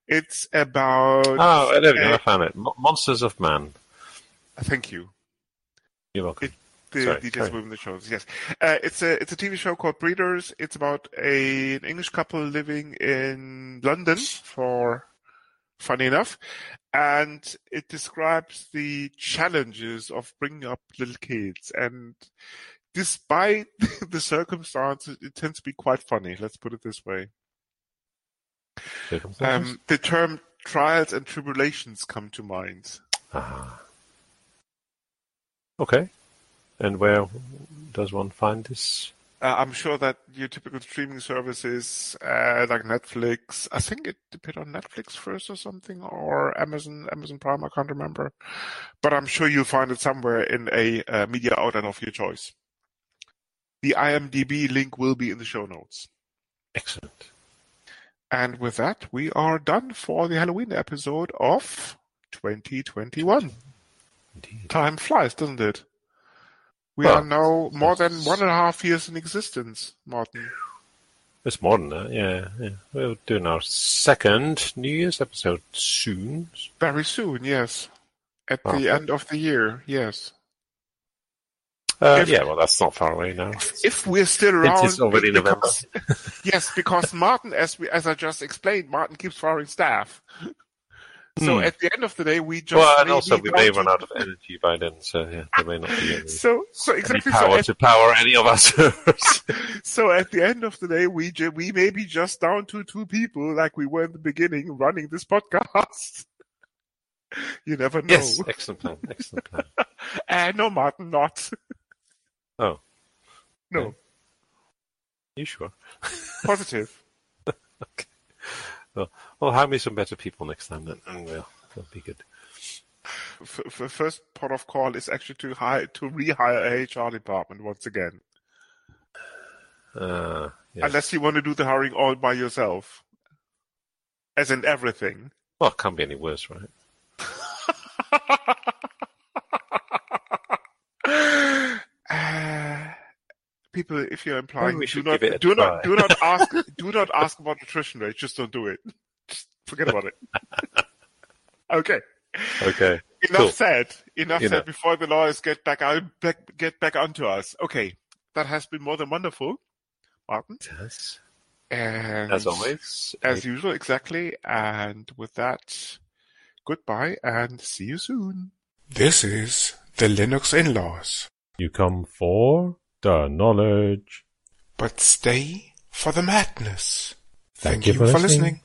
It's about. Oh, there we go. I found it. Monsters of Man. Thank you. You're welcome. The details within the shows. Yes. It's a TV show called Breeders. It's about an English couple living in London funny enough, and it describes the challenges of bringing up little kids. And despite the circumstances, it tends to be quite funny. Let's put it this way. The term trials and tribulations come to mind. Ah. Okay. And where does one find this? I'm sure that your typical streaming services like Netflix, I think it appeared on Netflix first or something, or Amazon Prime, I can't remember. But I'm sure you'll find it somewhere in a media outlet of your choice. The IMDb link will be in the show notes. Excellent. And with that, we are done for the Halloween episode of 2021. Indeed. Time flies, doesn't it? We are now more than 1.5 years in existence, Martin. It's more than that, yeah. We're doing our second New Year's episode soon. Very soon, yes. At the end of the year, yes. That's not far away now. If we're still around... It is already November. Yes, because Martin, as I just explained, Martin keeps firing staff. So at the end of the day, we just... Well, and also we may run out of energy by then, so yeah, there may not be any, exactly, any power to power any of our servers. So at the end of the day, we may be just down to two people like we were in the beginning running this podcast. You never know. Yes, excellent plan. No, Martin, not. Oh. No. Okay. You sure? Positive. Okay. Well, hand me some better people next time then, and that'll be good. The first port of call is actually to rehire a HR department once again. Yes. Unless you want to do the hiring all by yourself, as in everything. Well, it can't be any worse, right? People, if you're implying, do not ask about attrition rates. Just don't do it. Just forget about it. Okay. Enough said. Before the lawyers get back onto us. Okay, that has been more than wonderful, Martin. Yes. And as always, as usual, exactly. And with that, goodbye and see you soon. This is the Linux in Laws. You come for the knowledge, but stay for the madness. Thank you for listening.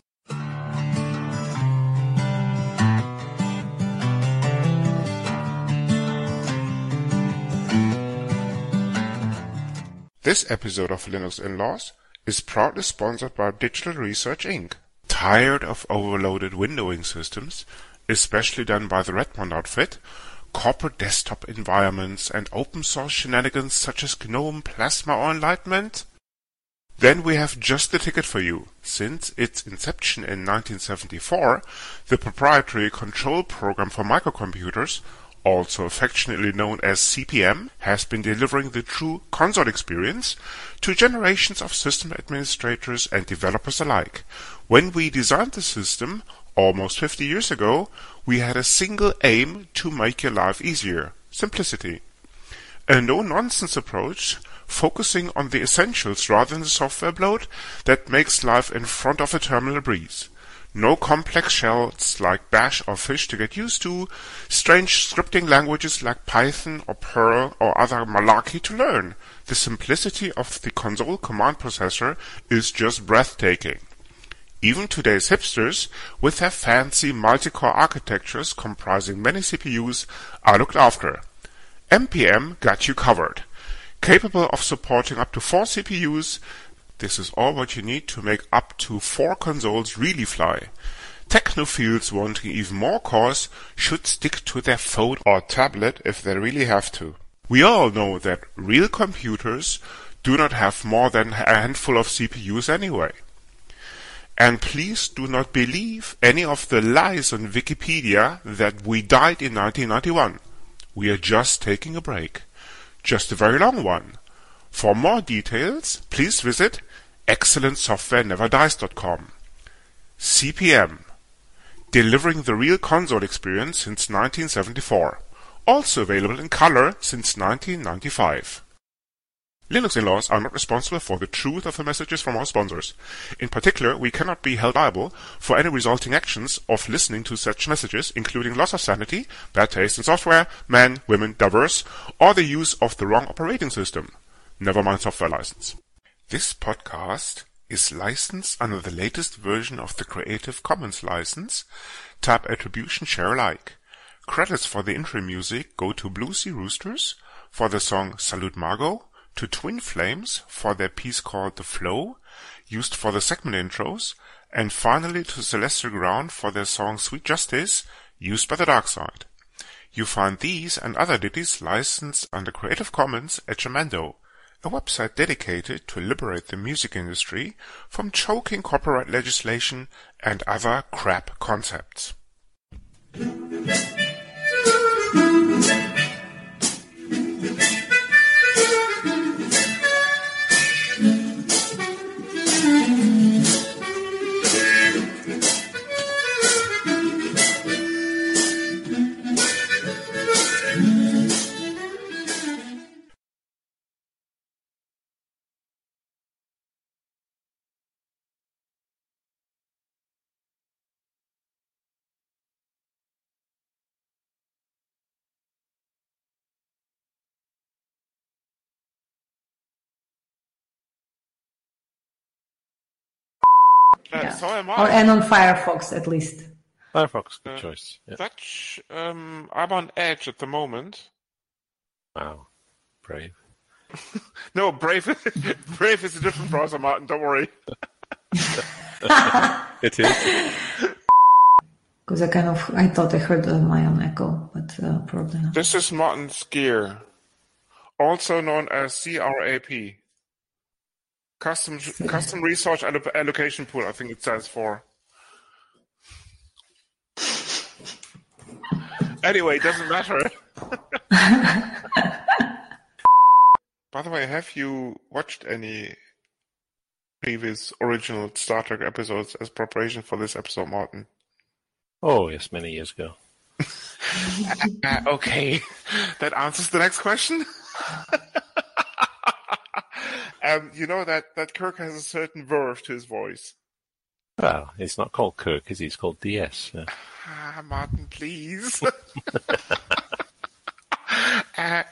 This episode of Linux in Laws is proudly sponsored by Digital Research Inc. Tired of overloaded windowing systems, especially done by the Redmond outfit, corporate desktop environments, and open source shenanigans such as GNOME, Plasma, or Enlightenment? Then we have just the ticket for you. Since its inception in 1974, the proprietary control program for microcomputers, also affectionately known as CPM, has been delivering the true console experience to generations of system administrators and developers alike. When we designed the system, almost 50 years ago, we had a single aim to make your life easier: simplicity. A no-nonsense approach, focusing on the essentials rather than the software bloat that makes life in front of a terminal a breeze. No complex shells like Bash or Fish to get used to, strange scripting languages like Python or Perl or other malarkey to learn. The simplicity of the console command processor is just breathtaking. Even today's hipsters, with their fancy multi-core architectures comprising many CPUs, are looked after. MPM got you covered. Capable of supporting up to 4 CPUs, this is all what you need to make up to 4 consoles really fly. Technophiles wanting even more cores should stick to their phone or tablet if they really have to. We all know that real computers do not have more than a handful of CPUs anyway. And please do not believe any of the lies on Wikipedia that we died in 1991. We are just taking a break. Just a very long one. For more details, please visit excellentsoftwareneverdies.com. CPM. Delivering the real console experience since 1974. Also available in color since 1995. Linux in Laws are not responsible for the truth of the messages from our sponsors. In particular, we cannot be held liable for any resulting actions of listening to such messages, including loss of sanity, bad taste in software, men, women, diverse, or the use of the wrong operating system. Never mind software license. This podcast is licensed under the latest version of the Creative Commons license, type Attribution Share Alike. Credits for the intro music go to Blue Sea Roosters for the song Salute Margot, to Twin Flames for their piece called The Flow, used for the segment intros, and finally to Celestial Ground for their song Sweet Justice, used by the Dark Side. You find these and other ditties licensed under Creative Commons at Jamendo, a website dedicated to liberate the music industry from choking copyright legislation and other crap concepts. Yeah. So am I. And on Firefox, at least. Firefox, good choice. Yeah. I'm on Edge at the moment. Wow, Brave. No, Brave is a different browser, Martin. Don't worry. It is. Because I thought I heard my own echo, but probably not. This is Martin's gear, also known as CRAP. Custom resource allocation pool, I think it stands for. Anyway, it doesn't matter. By the way, have you watched any previous original Star Trek episodes as preparation for this episode, Martin? Oh, yes, many years ago. Okay, that answers the next question. You know that Kirk has a certain verve to his voice. Well, it's not called Kirk, is he? It's called DS. Yeah. Martin, please.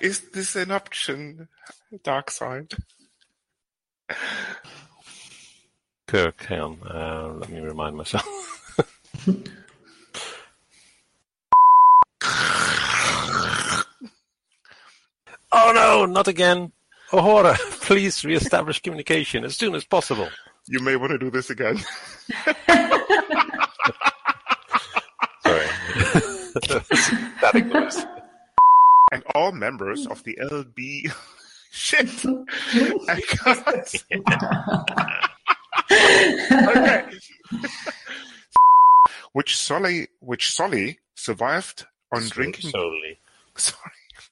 Is this an option, Dark Side? Kirk, hang on. Let me remind myself. Oh no, not again. Uhura, please reestablish communication as soon as possible. You may want to do this again. Sorry. And all members of the LB... Shit! I got... Okay. Which Solly survived on drinking... Solly. Sorry.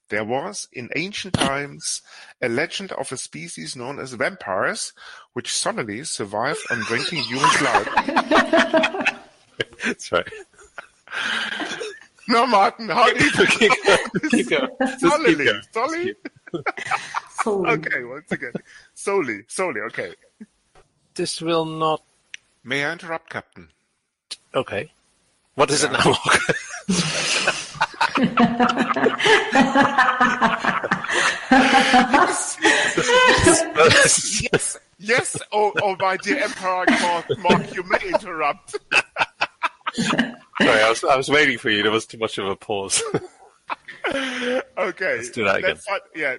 There was, in ancient times, a legend of a species known as vampires, which solely survived on drinking human blood. Sorry. No, Martin, how do you... Keep going. Okay, once again. Solely, okay. This will not... May I interrupt, Captain? Okay. What is it now? Yes. Oh, my dear Emperor, Mark, you may interrupt. Sorry, I was waiting for you. There was too much of a pause. Okay, let's do that again.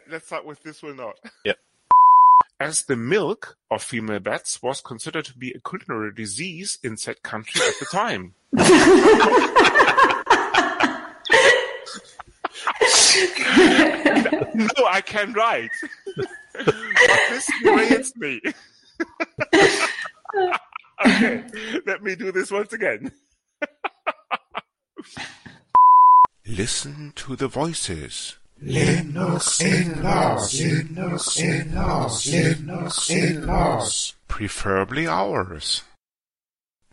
Let's start with this will not. Yep. As the milk of female bats was considered to be a culinary disease in said country at the time. No, I can write. But this derails me. Okay, let me do this once again. Listen to the voices. Linux in Laws. Linux in Laws. Linux in Laws. Preferably ours.